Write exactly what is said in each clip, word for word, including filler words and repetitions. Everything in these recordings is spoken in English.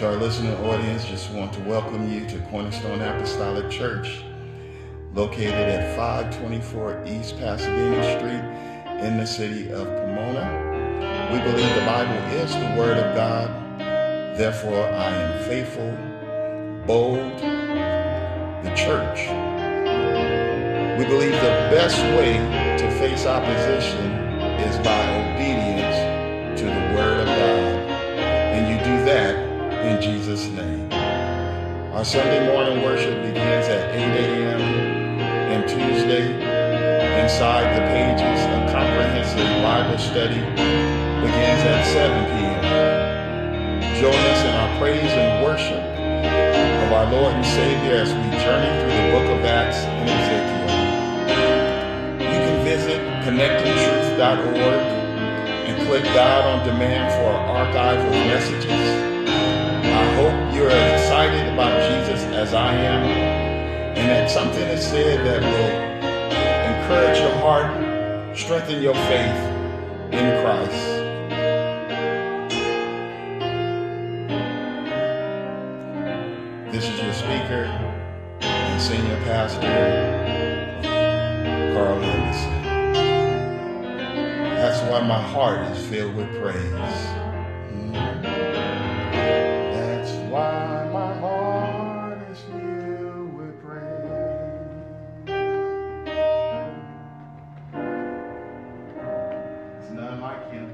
To our listening audience, just want to welcome you to Cornerstone Apostolic Church, located at five twenty-four East Pasadena Street in the city of Pomona. We believe the Bible is the Word of God. Therefore, I am faithful, bold, the church. We believe the best way to face opposition is by obedience to the Word of God. And you do that in Jesus' name. Our Sunday morning worship begins at eight a.m. and Tuesday, Inside the Pages, a comprehensive Bible study begins at seven p.m. Join us in our praise and worship of our Lord and Savior as we journey through the book of Acts and Ezekiel. You can visit Connecting Truth dot org and click God on Demand for our archive of messages. I hope you're as excited about Jesus as I am, and that something is said that will encourage your heart, strengthen your faith in Christ. This is your speaker and senior pastor, Carl Anderson. That's why my heart is filled with praise. Why my heart is filled with praise. It's none like him.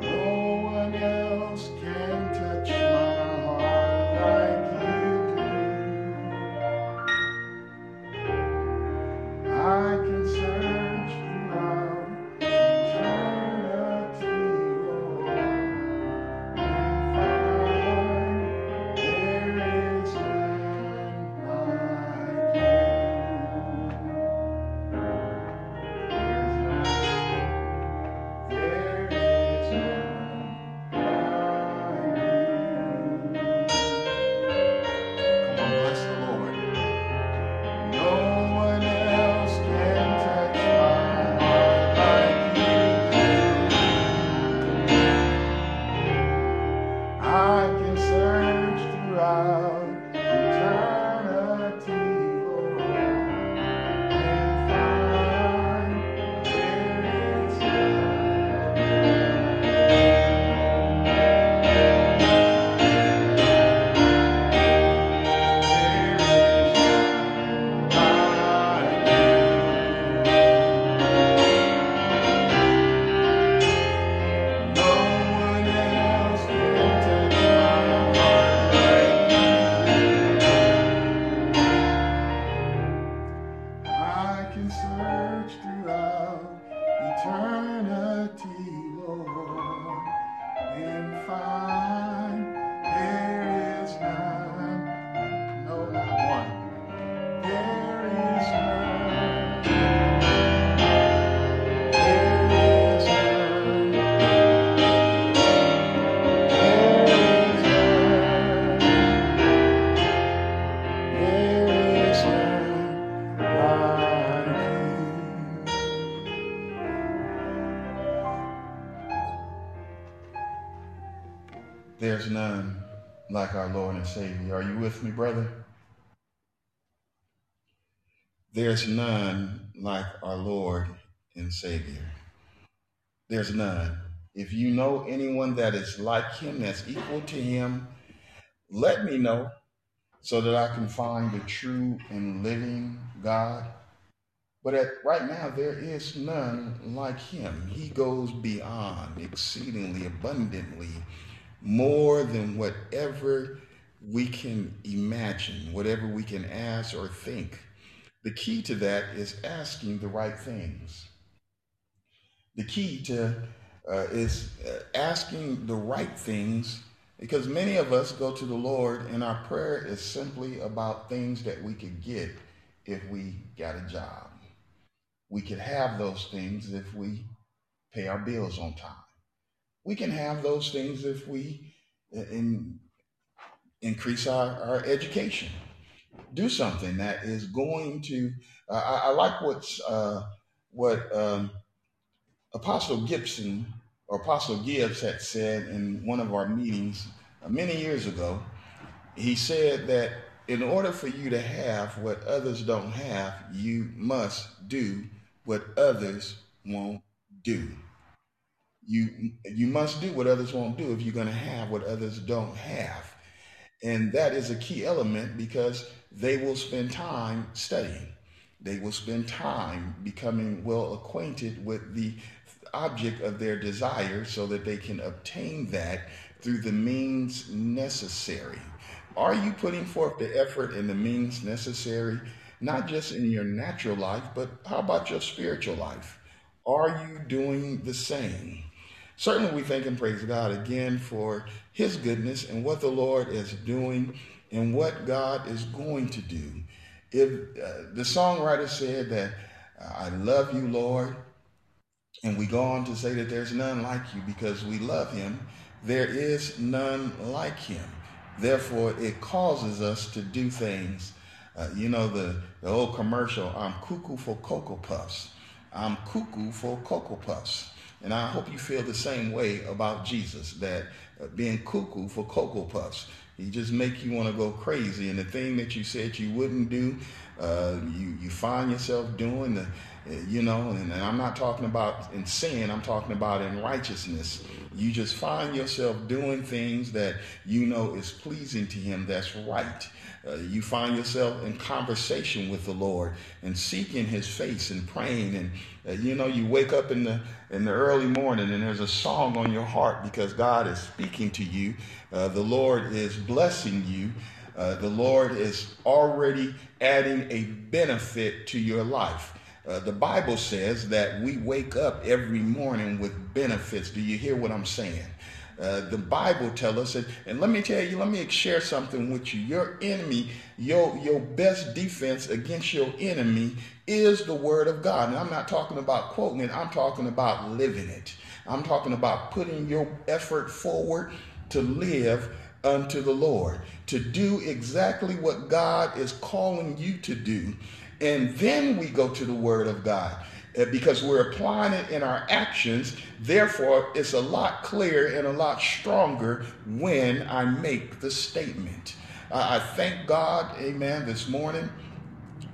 No one else can touch my heart like you do. I can search throughout eternity. There's none like our Lord and Savior. Are you with me, brother? There's none like our Lord and Savior. There's none. If you know anyone that is like him, that's equal to him, let me know so that I can find the true and living God. But at, right now, there is none like him. He goes beyond, exceedingly abundantly, more than whatever we can imagine, whatever we can ask or think. The key to that is asking the right things. The key to uh, is asking the right things, because many of us go to the Lord and our prayer is simply about things that we could get if we got a job. We could have those things if we pay our bills on time. We can have those things if we in, increase our, our education. Do something that is going to, uh, I, I like what's, uh, what um, Apostle Gibson Apostle Gibbs had said in one of our meetings many years ago. He said that in order for you to have what others don't have, you must do what others won't do. You, you must do what others won't do if you're going to have what others don't have. And that is a key element, because they will spend time studying. They will spend time becoming well acquainted with the object of their desire so that they can obtain that through the means necessary. Are you putting forth the effort and the means necessary, not just in your natural life, but how about your spiritual life? Are you doing the same? Certainly we thank and praise God again for his goodness and what the Lord is doing and what God is going to do. If uh, the songwriter said that, I love you, Lord, and we go on to say that there's none like you, because we love him, there is none like him. Therefore, it causes us to do things. Uh, you know, the, the old commercial, I'm cuckoo for Cocoa Puffs. I'm cuckoo for Cocoa Puffs. And I hope you feel the same way about Jesus, that uh, being cuckoo for Cocoa Puffs. He just make you want to go crazy. And the thing that you said you wouldn't do, uh, you, you find yourself doing, the, you know, and, and I'm not talking about in sin, I'm talking about in righteousness. You just find yourself doing things that you know is pleasing to him, that's right. Uh, you find yourself in conversation with the Lord and seeking his face and praying. And, uh, you know, you wake up in the, in the early morning and there's a song on your heart because God is speaking to you. Uh, the Lord is blessing you. Uh, the Lord is already adding a benefit to your life. Uh, the Bible says that we wake up every morning with benefits. Do you hear what I'm saying? Uh, the Bible tells us, and, and let me tell you, let me share something with you. Your enemy, your, your best defense against your enemy is the word of God. And I'm not talking about quoting it. I'm talking about living it. I'm talking about putting your effort forward to live unto the Lord, to do exactly what God is calling you to do. And then we go to the word of God, because we're applying it in our actions. Therefore, it's a lot clearer and a lot stronger when I make the statement. Uh, I thank God, amen, this morning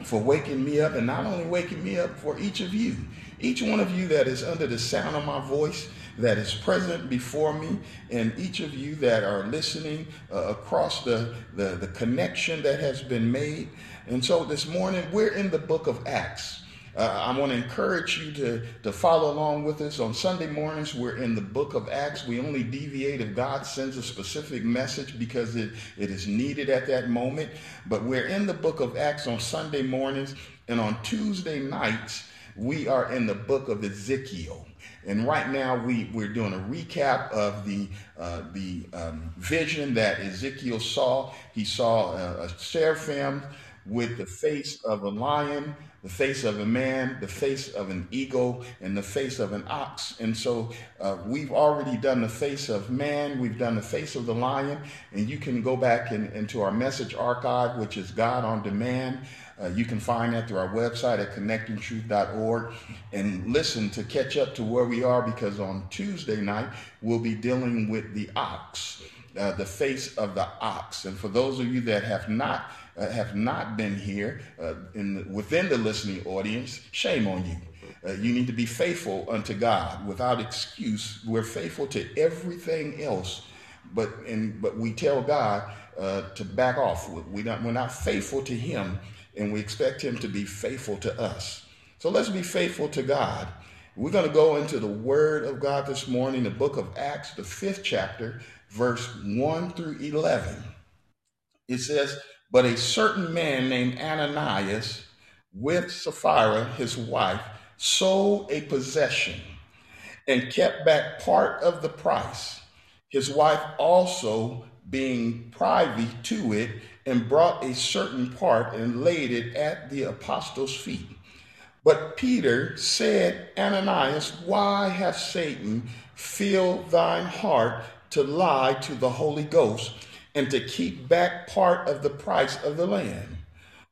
for waking me up, and not only waking me up, for each of you, each one of you that is under the sound of my voice, that is present before me, and each of you that are listening uh, across the, the, the connection that has been made. And so this morning, we're in the book of Acts. Uh, I want to encourage you to, to follow along with us. On Sunday mornings, we're in the book of Acts. We only deviate if God sends a specific message, because it, it is needed at that moment. But we're in the book of Acts on Sunday mornings, and on Tuesday nights, we are in the book of Ezekiel. And right now we, we're doing a recap of the, uh, the um, vision that Ezekiel saw. He saw a, a seraphim with the face of a lion, the face of a man, the face of an eagle, and the face of an ox. And so uh, we've already done the face of man, we've done the face of the lion, and you can go back in, into our message archive, which is God on Demand. Uh, you can find that through our website at Connecting Truth dot org, and listen to catch up to where we are, because on Tuesday night, we'll be dealing with the ox, uh, the face of the ox. And for those of you that have not Uh, have not been here uh, in the, within the listening audience, shame on you. Uh, you need to be faithful unto God without excuse. We're faithful to everything else, but and but we tell God uh, to back off. We don't, we're not faithful to him, and we expect him to be faithful to us. So let's be faithful to God. We're going to go into the word of God this morning, the book of Acts, the fifth chapter, verse one through eleven. It says, "But a certain man named Ananias, with Sapphira his wife, sold a possession and kept back part of the price, his wife also being privy to it, and brought a certain part and laid it at the apostles' feet. But Peter said, Ananias, why hath Satan filled thine heart to lie to the Holy Ghost, and to keep back part of the price of the land?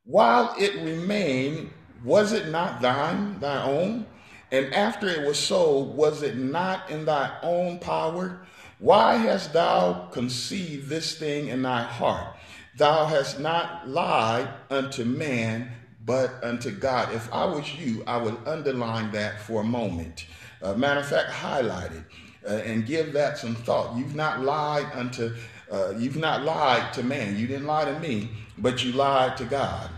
While it remained, was it not thine, thy own? And after it was sold, was it not in thy own power? Why hast thou conceived this thing in thy heart? Thou hast not lied unto man, but unto God. If I was you, I would underline that for a moment. Uh, matter of fact, highlight it uh, and give that some thought. You've not lied unto, uh, you've not lied to man. You didn't lie to me, but you lied to God.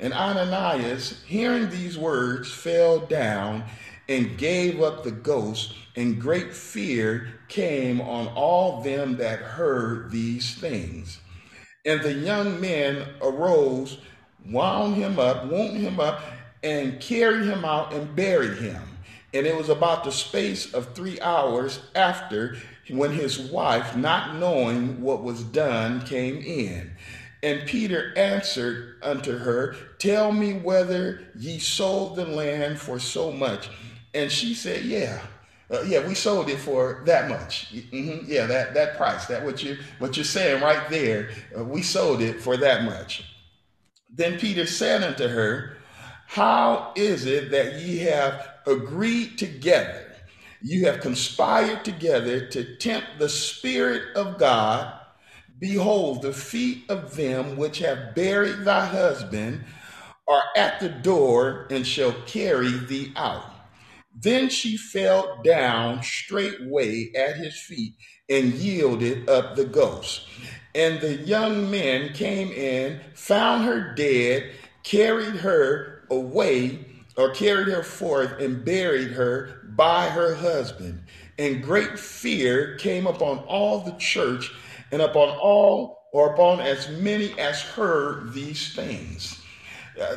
And Ananias, hearing these words, fell down and gave up the ghost, and great fear came on all them that heard these things. And the young men arose, wound him up, wound him up, and carried him out and buried him. And it was about the space of three hours after, when his wife, not knowing what was done, came in. And Peter answered unto her, Tell me whether ye sold the land for so much. And she said, yeah, uh, yeah, we sold it for that much. Mm-hmm. Yeah, that, that price, that what, you, what you're saying right there, uh, we sold it for that much. Then Peter said unto her, How is it that ye have agreed together? You have conspired together to tempt the Spirit of God. Behold, the feet of them which have buried thy husband are at the door and shall carry thee out. Then she fell down straightway at his feet and yielded up the ghost. And the young men came in, found her dead, carried her away, or carried her forth, and buried her by her husband. And great fear came upon all the church, and upon all, or upon as many as heard these things. Uh,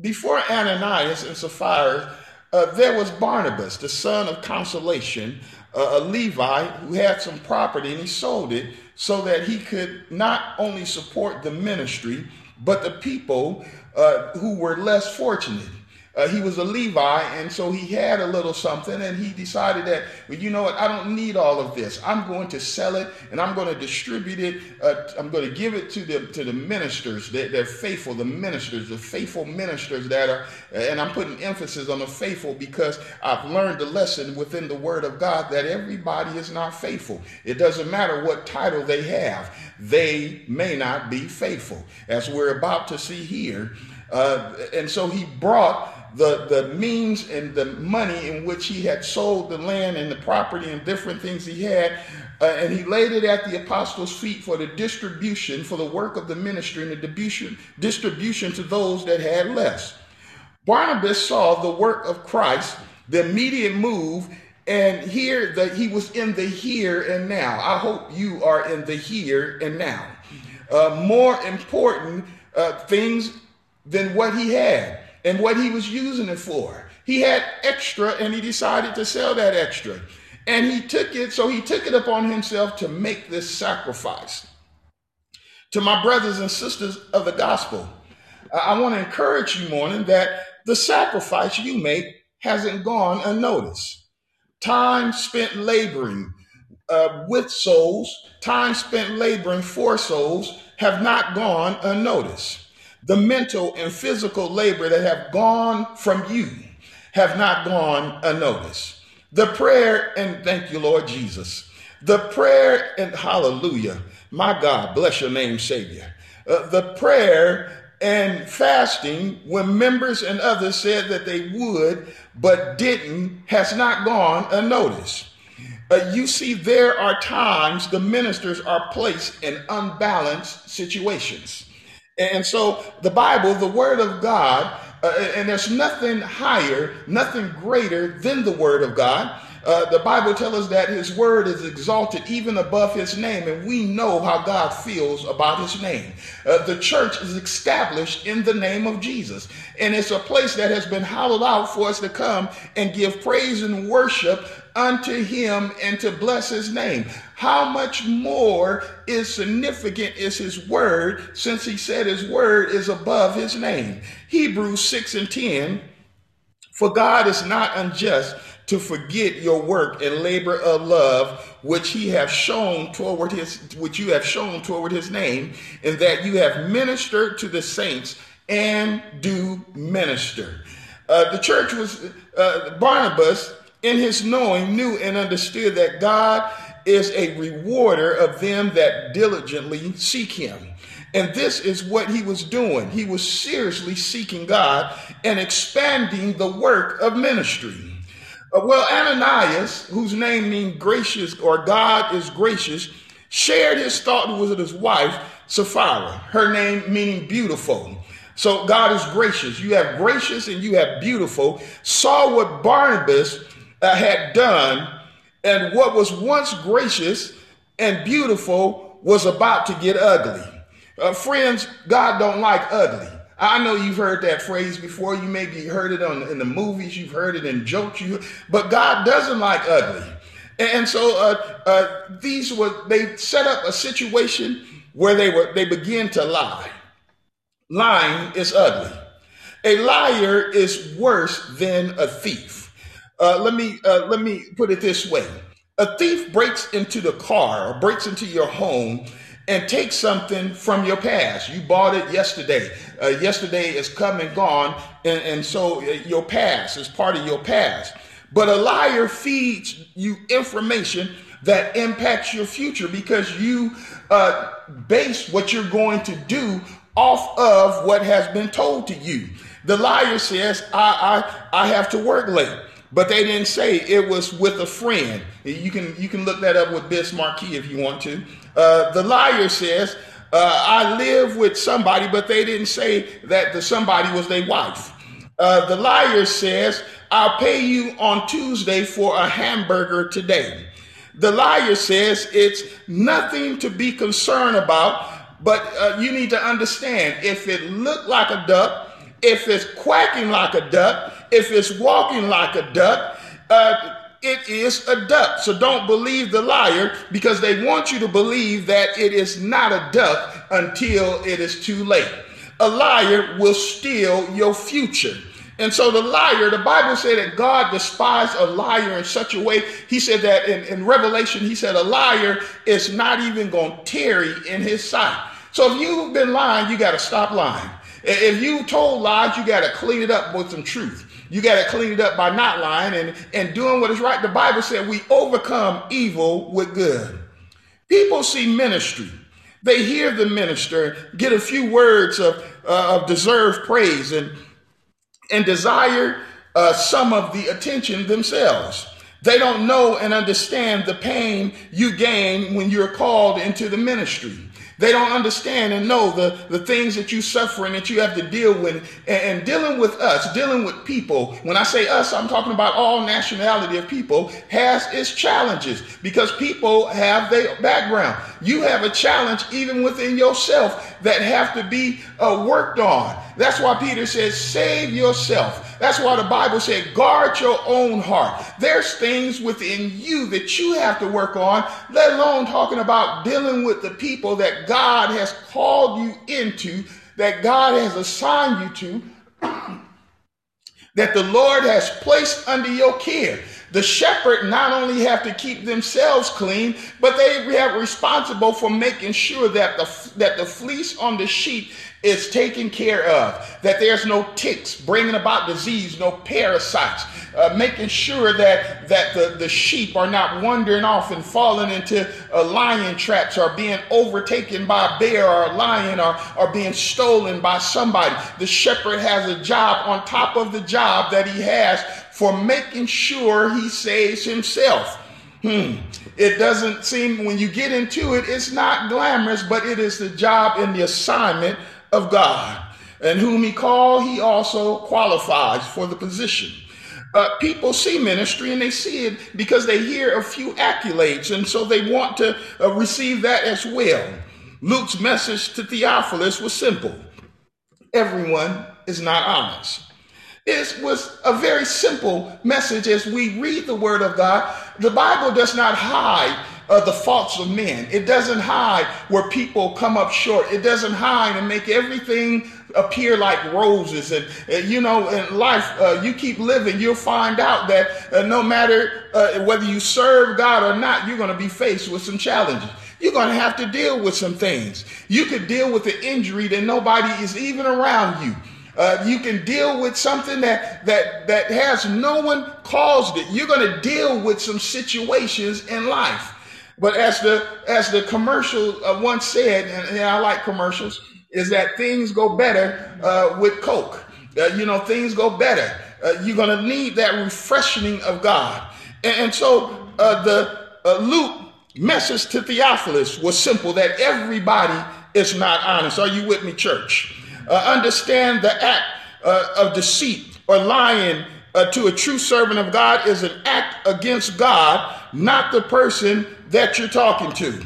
before Ananias and Sapphira, Uh, there was Barnabas, the son of Consolation, uh, a Levite who had some property, and he sold it so that he could not only support the ministry, but the people uh, who were less fortunate. Uh, he was a Levite, and so he had a little something, and he decided that, well, you know what, I don't need all of this. I'm going to sell it, and I'm going to distribute it. Uh, I'm going to give it to the to the ministers that they're faithful, the ministers, the faithful ministers that are, and I'm putting emphasis on the faithful because I've learned the lesson within the Word of God that everybody is not faithful. It doesn't matter what title they have. They may not be faithful, as we're about to see here. Uh, and so he brought the, the means and the money in which he had sold the land and the property and different things he had, uh, and he laid it at the apostles' feet for the distribution, for the work of the ministry, and the distribution, distribution to those that had less. Barnabas saw the work of Christ, the immediate move, and here that he was in the here and now. I hope you are in the here and now. Uh, more important uh, things than what he had and what he was using it for. He had extra, and he decided to sell that extra. And he took it, so he took it upon himself to make this sacrifice. To my brothers and sisters of the gospel, I want to encourage you, morning, that the sacrifice you make hasn't gone unnoticed. Time spent laboring uh, with souls, time spent laboring for souls have not gone unnoticed. The mental and physical labor that have gone from you have not gone unnoticed. The prayer, and thank you, Lord Jesus. The prayer, and hallelujah, my God, bless your name, Savior. Uh, the prayer and fasting when members and others said that they would but didn't has not gone unnoticed. Uh, you see, there are times the ministers are placed in unbalanced situations. And so the Bible, the Word of God, uh, and there's nothing higher, nothing greater than the Word of God. Uh, the Bible tells us that his word is exalted even above his name, and we know how God feels about his name. Uh, the church is established in the name of Jesus, and it's a place that has been hollowed out for us to come and give praise and worship unto him and to bless his name. How much more is significant is his word, since he said his word is above his name. Hebrews six and ten, for God is not unjust to forget your work and labor of love, which he have shown toward his, which you have shown toward his name, and that you have ministered to the saints and do minister. Uh, the church was, uh, Barnabas, in his knowing, knew and understood that God is a rewarder of them that diligently seek him. And this is what he was doing. He was seriously seeking God and expanding the work of ministry. Uh, well, Ananias, whose name means gracious or God is gracious, shared his thought with his wife, Sapphira, her name meaning beautiful. So God is gracious. You have gracious and you have beautiful. Saw what Barnabas uh, had done, and what was once gracious and beautiful was about to get ugly. Uh, friends, God don't like ugly. I know you've heard that phrase before. You maybe heard it on, in the movies. You've heard it in jokes. You, but God doesn't like ugly. And, and so uh, uh, these were, they set up a situation where they were, they began to lie. Lying is ugly. A liar is worse than a thief. Uh, let me uh, let me put it this way. A thief breaks into the car or breaks into your home and takes something from your past. You bought it yesterday. Uh, yesterday is come and gone. And, and so your past is part of your past. But a liar feeds you information that impacts your future because you uh, base what you're going to do off of what has been told to you. The liar says, I, I, I have to work late. But they didn't say it was with a friend. You can you can look that up with Bismarck if you want to. Uh, the liar says, uh, I live with somebody, but they didn't say that the somebody was their wife. Uh, the liar says, I'll pay you on Tuesday for a hamburger today. The liar says it's nothing to be concerned about, but uh, you need to understand if it looked like a duck, if it's quacking like a duck, if it's walking like a duck, uh, it is a duck. So don't believe the liar because they want you to believe that it is not a duck until it is too late. A liar will steal your future. And so the liar, the Bible said that God despised a liar in such a way. He said that in, in Revelation, he said a liar is not even going to tarry in his sight. So if you've been lying, you got to stop lying. If you told lies, you got to clean it up with some truth. You got to clean it up by not lying and, and doing what is right. The Bible said we overcome evil with good. People see ministry. They hear the minister, get a few words of, uh, of deserved praise and, and desire uh, some of the attention themselves. They don't know and understand the pain you gain when you're called into the ministry. They don't understand and know the, the things that you suffer and that you have to deal with. And, and dealing with us, dealing with people, when I say us, I'm talking about all nationality of people, has its challenges because people have their background. You have a challenge even within yourself that have to be uh, worked on. That's why Peter says, save yourself. That's why the Bible said, guard your own heart. There's things within you that you have to work on, let alone talking about dealing with the people that God has called you into, that God has assigned you to, that the Lord has placed under your care. The shepherd not only have to keep themselves clean, but they are responsible for making sure that the, that the fleece on the sheep is taken care of, that there's no ticks bringing about disease, no parasites, uh, making sure that, that the, the sheep are not wandering off and falling into uh, lion traps or being overtaken by a bear or a lion or, or being stolen by somebody. The shepherd has a job on top of the job that he has for making sure he saves himself. Hmm. It doesn't seem, when you get into it, it's not glamorous, but it is the job and the assignment of God. And whom he called, he also qualifies for the position. Uh, people see ministry and they see it because they hear a few accolades, and so they want to uh, receive that as well. Luke's message to Theophilus was simple. Everyone is not honest. It was a very simple message. As we read the word of God, the Bible does not hide uh, the faults of men. It doesn't hide where people come up short. It doesn't hide and make everything appear like roses. And, uh, you know, in life, uh, you keep living, you'll find out that uh, no matter uh, whether you serve God or not, you're going to be faced with some challenges. You're going to have to deal with some things. You could deal with an injury that nobody is even around you. Uh, you can deal with something that, that, that has no one caused it. You're going to deal with some situations in life. But as the, as the commercial uh, once said, and, and I like commercials, is that things go better uh, with Coke. Uh, you know, things go better. Uh, you're going to need that refreshing of God. And, and so uh, the uh, Luke message to Theophilus was simple, that everybody is not honest. Are you with me, church? Uh, understand the act uh, of deceit or lying uh, to a true servant of God is an act against God, not the person that you're talking to.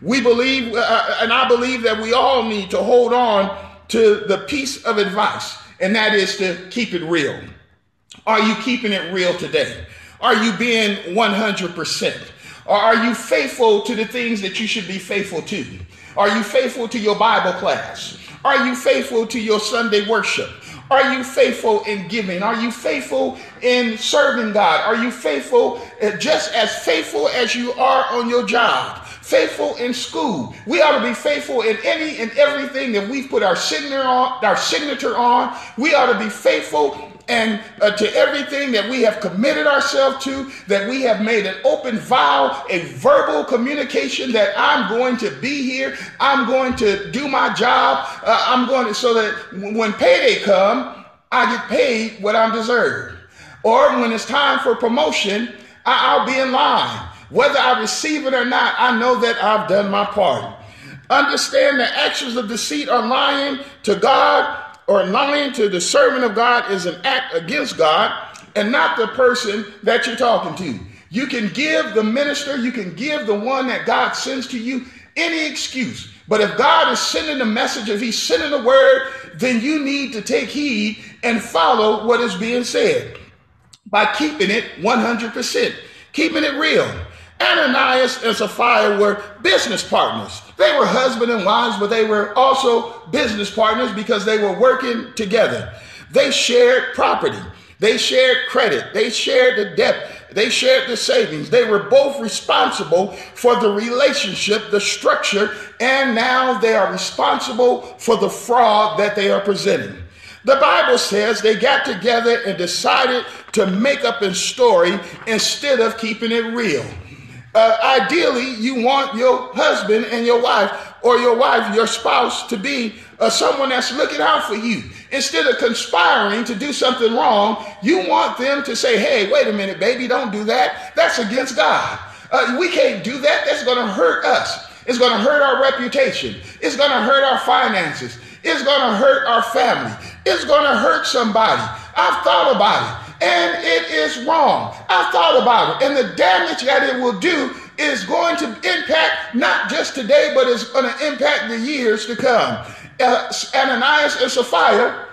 We believe, uh, and I believe that we all need to hold on to the piece of advice, and that is to keep it real. Are you keeping it real today? Are you being one hundred percent? Or are you faithful to the things that you should be faithful to? Are you faithful to your Bible class? Are you faithful to your Sunday worship? Are you faithful in giving? Are you faithful in serving God? Are you faithful, just as faithful as you are on your job? Faithful in school. We ought to be faithful in any and everything that we've put our signature on. Our signature on. We ought to be faithful and uh, to everything that we have committed ourselves to, that we have made an open vow, a verbal communication that I'm going to be here, I'm going to do my job, uh, I'm going to, so that when payday come, I get paid what I'm deserved. Or when it's time for promotion, I- I'll be in line. Whether I receive it or not, I know that I've done my part. Understand the actions of deceit or lying to God or lying to the servant of God is an act against God and not the person that you're talking to. You can give the minister, you can give the one that God sends to you any excuse. But if God is sending a message, if he's sending a word, then you need to take heed and follow what is being said by keeping it one hundred percent, keeping it real. Ananias and Sapphira were business partners. They were husband and wives, but they were also business partners because they were working together. They shared property. They shared credit. They shared the debt. They shared the savings. They were both responsible for the relationship, the structure, and now they are responsible for the fraud that they are presenting. The Bible says they got together and decided to make up a story instead of keeping it real. Uh, ideally, you want your husband and your wife or your wife, your spouse, to be uh, someone that's looking out for you. Instead of conspiring to do something wrong, you want them to say, hey, wait a minute, baby, don't do that. That's against God. Uh, we can't do that. That's going to hurt us. It's going to hurt our reputation. It's going to hurt our finances. It's going to hurt our family. It's going to hurt somebody. I've thought about it. And it is wrong. I thought about it. And the damage that it will do is going to impact not just today, but it's going to impact the years to come. Uh, Ananias and Sapphira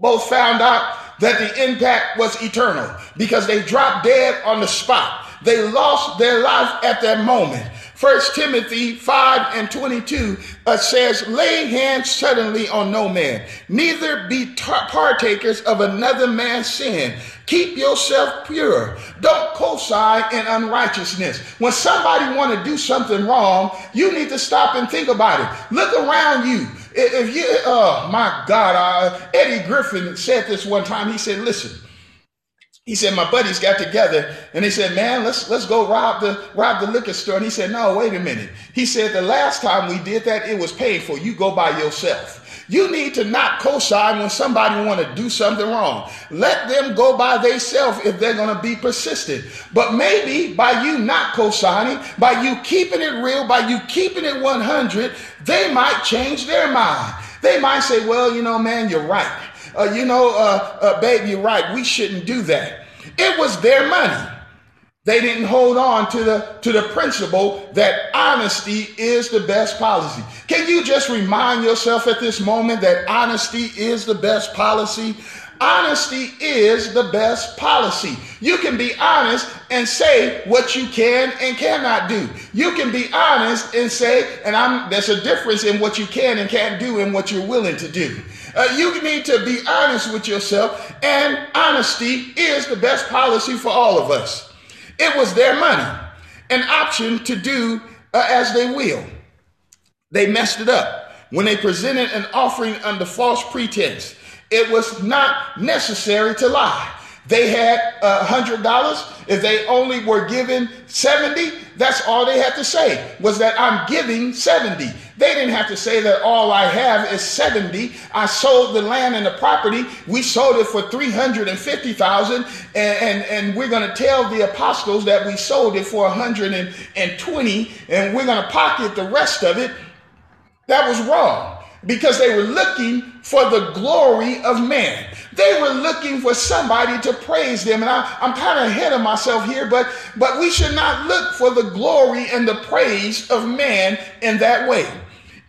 both found out that the impact was eternal because they dropped dead on the spot. They lost their life at that moment. First Timothy five and twenty-two uh, says, lay hands suddenly on no man, neither be tar- partakers of another man's sin. Keep yourself pure. Don't co-sign in unrighteousness. When somebody want to do something wrong, you need to stop and think about it. Look around you. If you, oh my God, uh, Eddie Griffin said this one time. He said, listen. He said, my buddies got together and they said, man, let's let's go rob the rob the liquor store. And he said, no, wait a minute. He said, the last time we did that, it was painful. You go by yourself. You need to not co-sign when somebody want to do something wrong. Let them go by themselves if they're going to be persistent. But maybe by you not co-signing, by you keeping it real, by you keeping it one hundred, they might change their mind. They might say, well, you know, man, you're right. Uh, you know, uh, uh, babe, you're right. We shouldn't do that. It was their money. They didn't hold on to the to the principle that honesty is the best policy. Can you just remind yourself at this moment that honesty is the best policy? Honesty is the best policy. You can be honest and say what you can and cannot do. You can be honest and say, and I'm, there's a difference in what you can and can't do and what you're willing to do. Uh, you need to be honest with yourself, and honesty is the best policy for all of us. It was their money, an option to do uh, as they will. They messed it up when they presented an offering under false pretense. It was not necessary to lie. They had one hundred dollars. If they only were given seventy, that's all they had to say, was that I'm giving seventy. They didn't have to say that all I have is seventy. I sold the land and the property. We sold it for three hundred fifty thousand dollars, and, and, and we're going to tell the apostles that we sold it for one hundred twenty, and we're going to pocket the rest of it. That was wrong, because they were looking for the glory of man. They were looking for somebody to praise them. And I, I'm kind of ahead of myself here, but, but we should not look for the glory and the praise of man in that way.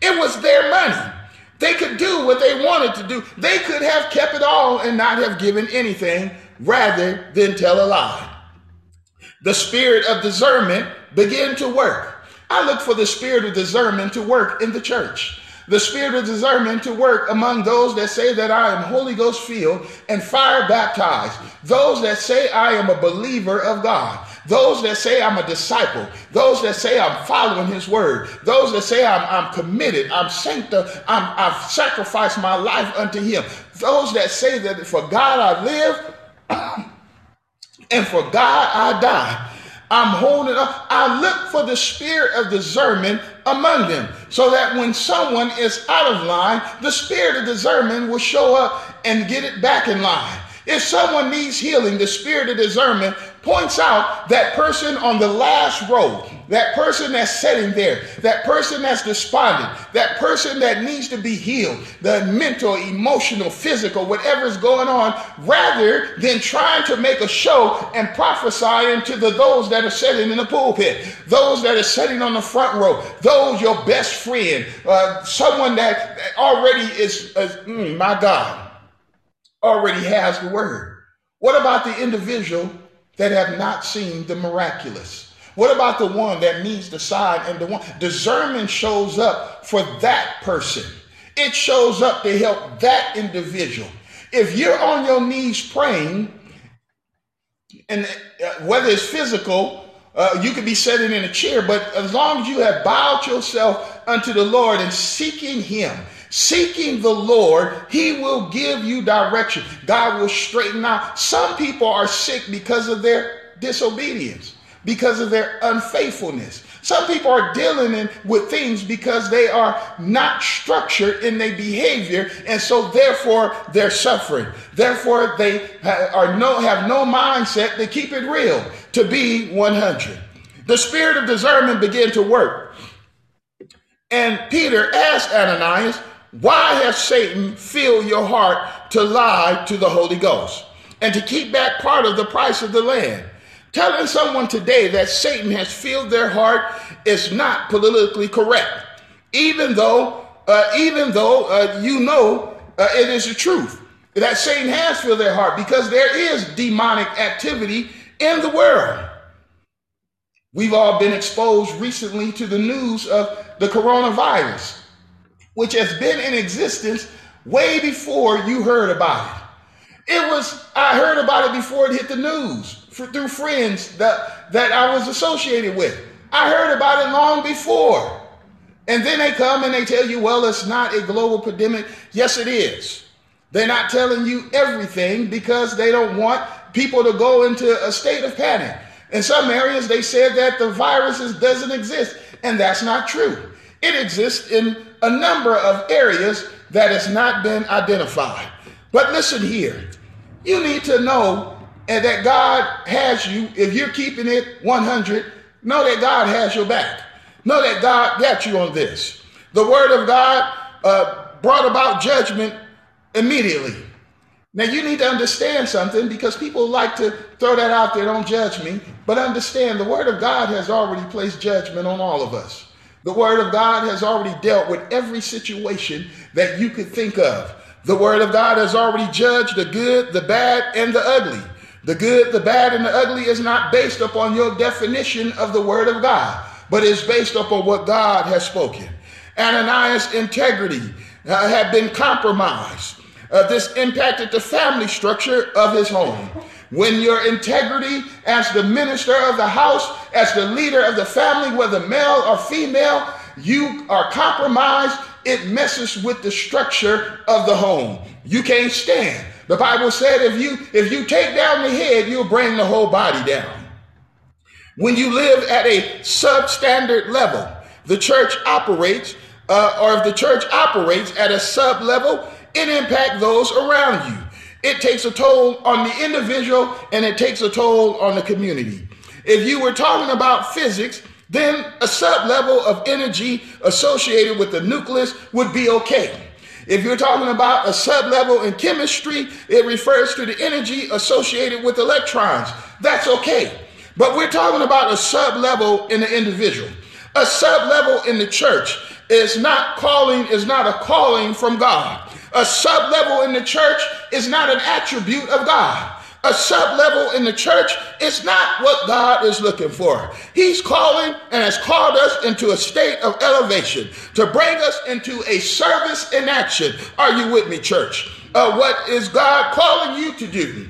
It was their money. They could do what they wanted to do. They could have kept it all and not have given anything rather than tell a lie. The spirit of discernment began to work. I look for the spirit of discernment to work in the church. The spirit of discernment to work among those that say that I am Holy Ghost filled and fire baptized. Those that say I am a believer of God. Those that say I'm a disciple. Those that say I'm following his word. Those that say I'm, I'm committed. I'm sanctified. I've sacrificed my life unto him. Those that say that for God I live and for God I die. I'm holding up. I look for the spirit of discernment among them, so that when someone is out of line, the spirit of discernment will show up and get it back in line. If someone needs healing, the spirit of discernment points out that person on the last row, that person that's sitting there, that person that's despondent, that person that needs to be healed, the mental, emotional, physical, whatever's going on, rather than trying to make a show and prophesying to the those that are sitting in the pulpit, those that are sitting on the front row, those your best friend, uh, someone that already is, uh, mm, my God, already has the word. What about the individual that have not seen the miraculous? What about the one that needs the sign and the one? Discernment shows up for that person. It shows up to help that individual. If you're on your knees praying, and whether it's physical, uh, you could be sitting in a chair, but as long as you have bowed yourself unto the Lord and seeking him, seeking the Lord, he will give you direction. God will straighten out. Some people are sick because of their disobedience, because of their unfaithfulness. Some people are dealing in, with things because they are not structured in their behavior, and so therefore they're suffering. Therefore they are no, have no mindset to keep it real, to be one hundred. The spirit of discernment began to work. And Peter asked Ananias, why has Satan filled your heart to lie to the Holy Ghost and to keep back part of the price of the land? Telling someone today that Satan has filled their heart is not politically correct, even though uh, even though uh, you know uh, it is the truth that Satan has filled their heart, because there is demonic activity in the world. We've all been exposed recently to the news of the coronavirus, which has been in existence way before you heard about it. It was, I heard about it before it hit the news through friends that, that I was associated with. I heard about it long before. And then they come and they tell you, well, it's not a global pandemic. Yes, it is. They're not telling you everything because they don't want people to go into a state of panic. In some areas, they said that the virus doesn't exist, and that's not true. It exists in a number of areas that has not been identified. But listen here, you need to know and that God has you. If you're keeping it one hundred, know that God has your back. Know that God got you on this. The word of God uh, brought about judgment immediately. Now you need to understand something, because people like to throw that out there, don't judge me, but understand the word of God has already placed judgment on all of us. The word of God has already dealt with every situation that you could think of. The word of God has already judged the good, the bad, and the ugly. The good, the bad, and the ugly is not based upon your definition of the word of God, but is based upon what God has spoken. Ananias' integrity uh, had been compromised. Uh, this impacted the family structure of his home. When your integrity as the minister of the house, as the leader of the family, whether male or female, you are compromised, it messes with the structure of the home. You can't stand. The Bible said if you if you take down the head, you'll bring the whole body down. When you live at a substandard level, the church operates, uh, or if the church operates at a sub-level, it impacts those around you. It takes a toll on the individual, and it takes a toll on the community. If you were talking about physics, then a sub-level of energy associated with the nucleus would be okay. If you're talking about a sub-level in chemistry, it refers to the energy associated with electrons. That's okay. But we're talking about a sub-level in the individual. A sub-level in the church is not calling, is not a calling from God. A sub-level in the church is not an attribute of God. A sub-level in the church is not what God is looking for. He's calling and has called us into a state of elevation to bring us into a service in action. Are you with me, church? Uh, what is God calling you to do?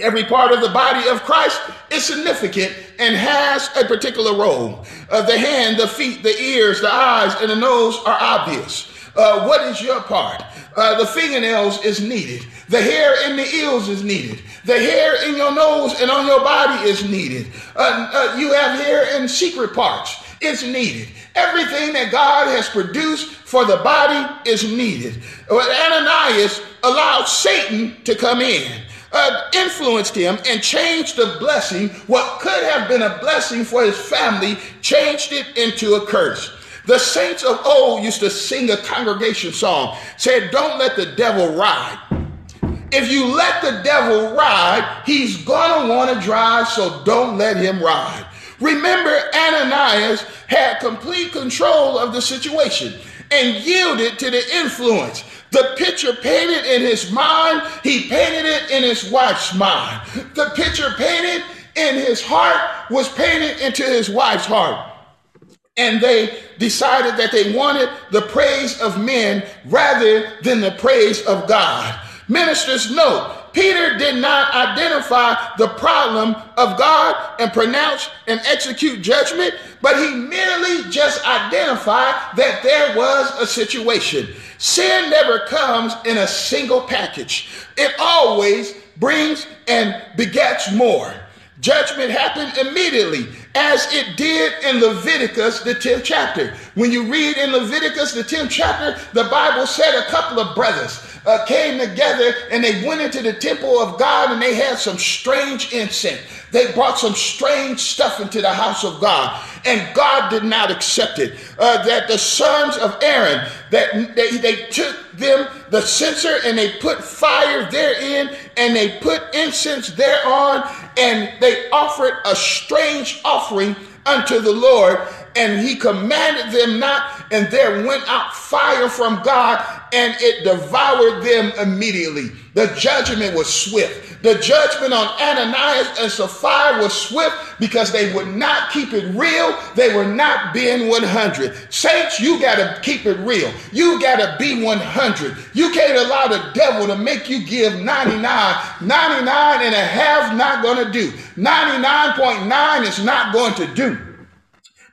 Every part of the body of Christ is significant and has a particular role. Uh, the hand, the feet, the ears, the eyes, and the nose are obvious. Uh, what is your part? Uh, the fingernails is needed. The hair in the ears is needed. The hair in your nose and on your body is needed. Uh, uh, you have hair in secret parts. It's needed. Everything that God has produced for the body is needed. Ananias allowed Satan to come in. Uh, influenced him and changed the blessing. What could have been a blessing for his family, changed it into a curse. The saints of old used to sing a congregation song, said, "Don't let the devil ride." If you let the devil ride, he's gonna want to drive, so don't let him ride. Remember, Ananias had complete control of the situation and yielded to the influence. The picture painted in his mind, he painted it in his wife's mind. The picture painted in his heart was painted into his wife's heart. And they decided that they wanted the praise of men rather than the praise of God. Ministers, note, Peter did not identify the problem of God and pronounce and execute judgment, but he merely just identified that there was a situation. Sin never comes in a single package. It always brings and begets more. Judgment happened immediately, as it did in Leviticus, the tenth chapter. When you read in Leviticus, the tenth chapter, the Bible said a couple of brothers uh, came together and they went into the temple of God and they had some strange incense. They brought some strange stuff into the house of God, and God did not accept it. Uh, that the sons of Aaron, that they, they took them the censer and they put fire therein and they put incense thereon, and they offered a strange offering offering unto the Lord, and he commanded them not, and there went out fire from God, and it devoured them immediately. The judgment was swift. The judgment on Ananias and Sapphira was swift because they would not keep it real. They were not being one hundred. Saints, you got to keep it real. You got to be one hundred. You can't allow the devil to make you give ninety-nine. ninety-nine and a half not going to do. ninety-nine point nine is not going to do.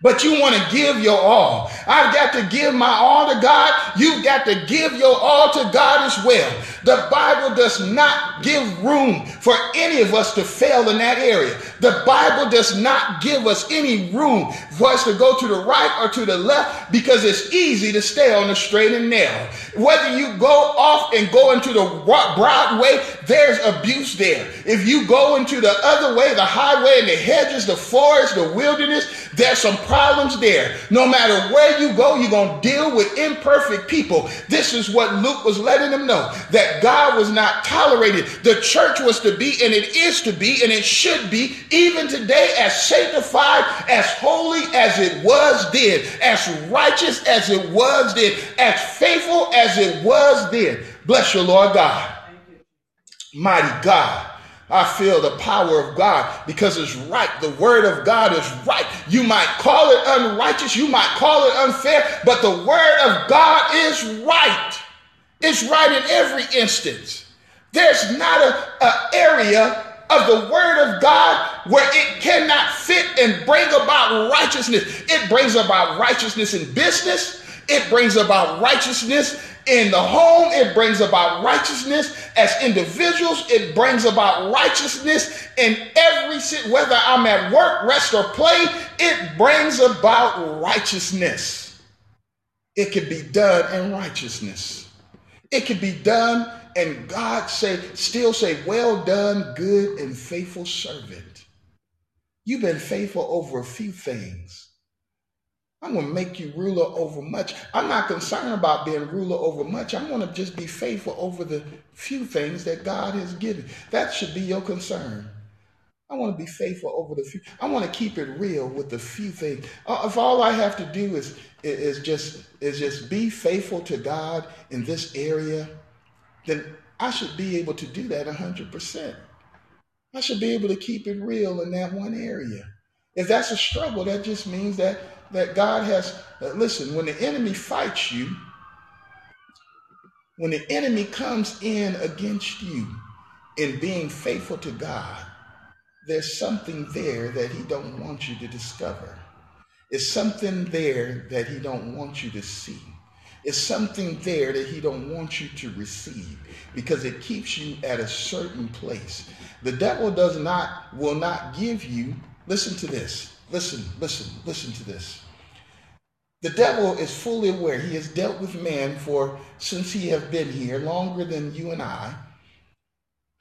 But you want to give your all. I've got to give my all to God. You've got to give your all to God as well. The Bible does not give room for any of us to fail in that area. The Bible does not give us any room for us to go to the right or to the left, because it's easy to stay on the straight and narrow. Whether you go off and go into the broad way, there's abuse there. If you go into the other way, the highway and the hedges, the forest, the wilderness, there's some problems there. No matter where you go, you're going to deal with imperfect people. This is what Luke was letting them know, that God was not tolerated. The church was to be, and it is to be, and it should be, even today, as sanctified, as holy as it was then, as righteous as it was then, as faithful as it was then. Bless your Lord God. Mighty God. I feel the power of God because it's right. The word of God is right. You might call it unrighteous. You might call it unfair, but the word of God is right. It's right in every instance. There's not a, a area of the word of God where it cannot fit and bring about righteousness. It brings about righteousness in business. It brings about righteousness in the home. It brings about righteousness as individuals. It brings about righteousness in every situation, whether I'm at work, rest, or play. It brings about righteousness. It can be done in righteousness. It can be done, and God say, still say, well done, good and faithful servant. You've been faithful over a few things. I'm going to make you ruler over much. I'm not concerned about being ruler over much. I want to just be faithful over the few things that God has given. That should be your concern. I want to be faithful over the few. I want to keep it real with the few things. Uh, if all I have to do is, is, just, is just be faithful to God in this area, then I should be able to do that one hundred percent. I should be able to keep it real in that one area. If that's a struggle, that just means that that God has, uh, listen, when the enemy fights you, when the enemy comes in against you in being faithful to God, there's something there that he don't want you to discover. It's something there that he don't want you to see. It's something there that he don't want you to receive, because it keeps you at a certain place. The devil does not, will not give you, listen to this. Listen, listen, listen to this. The devil is fully aware. He has dealt with man for, since he has been here, longer than you and I.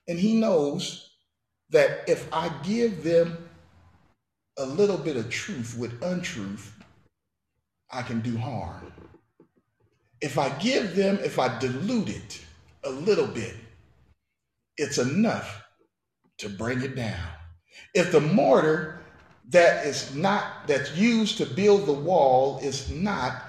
And he knows that if I give them a little bit of truth with untruth, I can do harm. If I give them, if I dilute it a little bit, it's enough to bring it down. If the mortar that is not, that's used to build the wall is not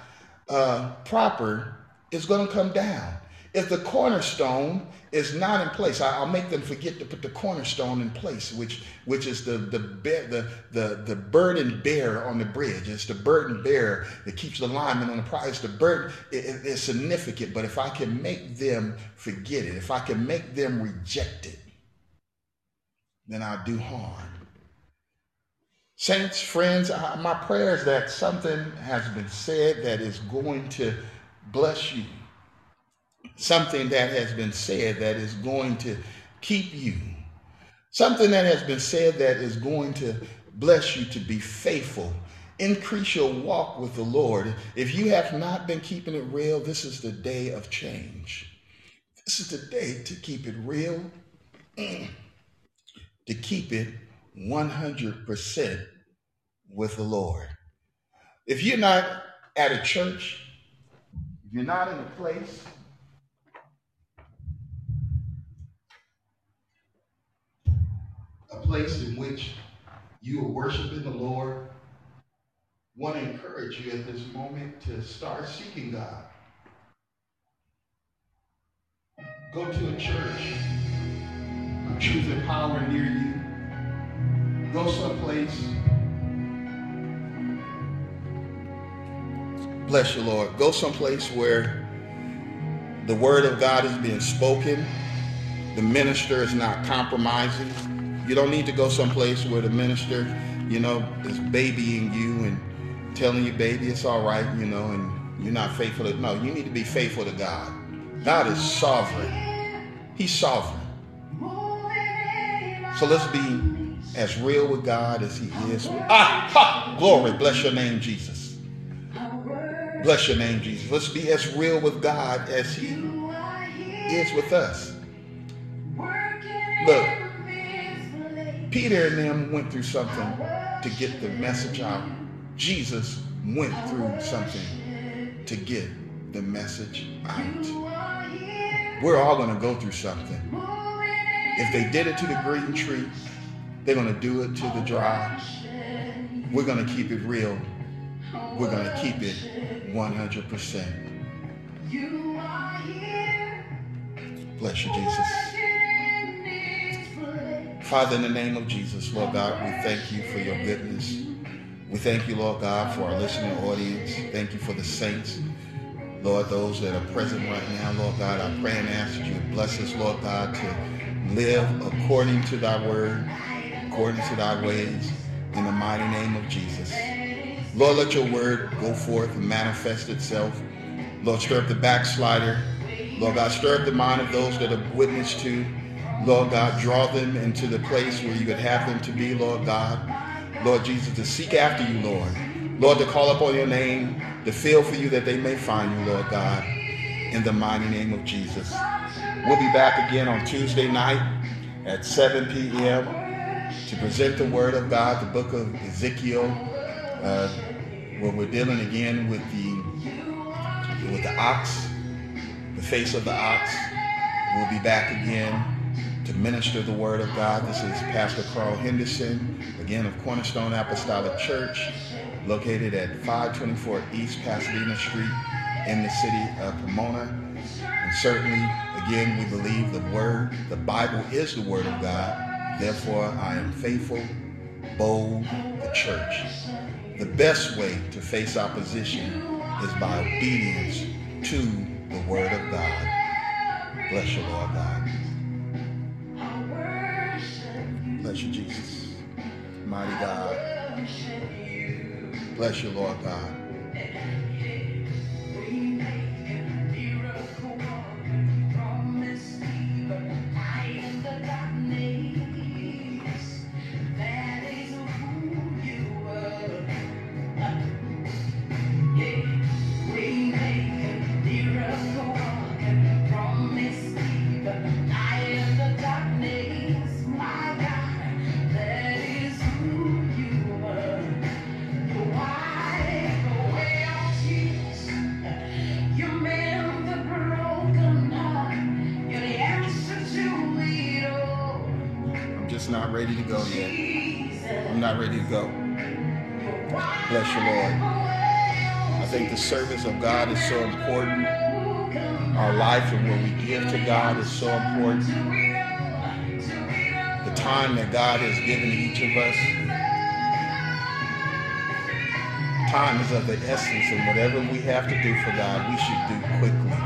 uh, proper, it's going to come down. If the cornerstone is not in place, I, I'll make them forget to put the cornerstone in place, which which is the the the the, the burden bearer on the bridge. It's the burden bearer that keeps the lineman on the prize. The burden it, it, it's significant, but if I can make them forget it, if I can make them reject it, then I'll do harm. Saints, friends, my prayer is that something has been said that is going to bless you. Something that has been said that is going to keep you. Something that has been said that is going to bless you to be faithful. Increase your walk with the Lord. If you have not been keeping it real, this is the day of change. This is the day to keep it real, to keep it one hundred percent with the Lord. If you're not at a church, if you're not in a place, a place in which you are worshiping the Lord, I want to encourage you at this moment to start seeking God. Go to a church, a Truth and Power near you. Go someplace. Bless you, Lord. Go someplace where the word of God is being spoken. The minister is not compromising. You don't need to go someplace where the minister, you know, is babying you and telling you, baby, it's all right, you know, and you're not faithful to, no, you need to be faithful to God. God is sovereign. He's sovereign. So let's be as real with God as he is. Ah, ha, glory, bless your name, Jesus. Bless your name, Jesus. Let's be as real with God as he is with us. Look, Peter and them went through something to get the message out. Jesus went through something to get the message out. We're all going to go through something. If they did it to the green tree, they're going to do it to the dry. We're going to keep it real. We're going to keep it one hundred percent. Bless you, Jesus. Father, in the name of Jesus, Lord God, we thank you for your goodness. We thank you, Lord God, for our listening audience. Thank you for the saints. Lord, those that are present right now, Lord God, I pray and ask that you bless us, Lord God, to live according to thy word, according to thy ways, in the mighty name of Jesus. Lord, let your word go forth and manifest itself Lord, stir up the backslider. Lord God, stir up the mind of those that are witnessed to. Lord God, draw them into the place where you would have them to be, Lord God. Lord Jesus, to seek after you, Lord. Lord, to call upon your name, to feel for you that they may find you, Lord God, in the mighty name of Jesus. We'll be back again on Tuesday night at seven p.m. to present the Word of God, the book of Ezekiel, uh, when we're dealing again with the, with the ox, the face of the ox. We'll be back again to minister the Word of God. This is Pastor Carl Henderson, again of Cornerstone Apostolic Church, located at five twenty-four East Pasadena Street in the city of Pomona. And certainly, again, we believe the Word, the Bible is the Word of God. Therefore, I am faithful, bold, the church. The best way to face opposition is by obedience to the Word of God. Bless you, Lord God. Bless you, Jesus. Mighty God. Bless you, Lord God. Ready to go yet. I'm not ready to go. Bless you, Lord. I think the service of God is so important. Our life and what we give to God is so important. The time that God has given each of us. Time is of the essence, and whatever we have to do for God, we should do quickly.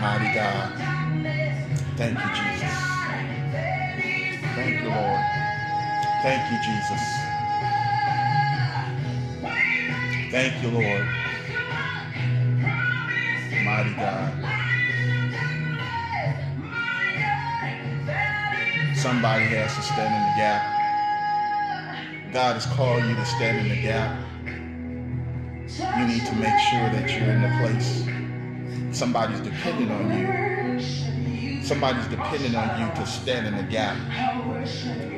Mighty God. Thank you, Jesus. Thank you, Lord. Thank you, Jesus. Thank you, Lord. Mighty God. Somebody has to stand in the gap. God has called you to stand in the gap. You need to make sure that you're in the place. Somebody's dependent on you. Somebody's dependent on you to stand in the gap.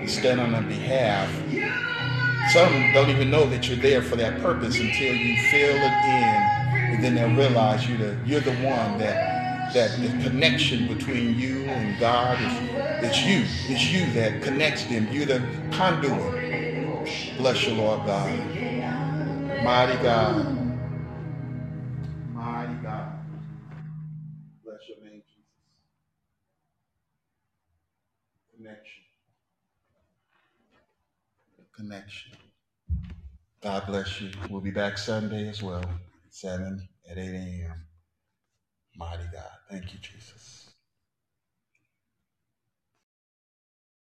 Stand on their behalf. Some don't even know that you're there for that purpose until you fill it in, and then they'll realize you're the, you're the one that that the connection between you and God is it's you. It's you that connects them. You're the conduit. Bless you, Lord God. Mighty God. Connection. God bless you. We'll be back Sunday as well, seven at eight a.m. Mighty God. Thank you, Jesus.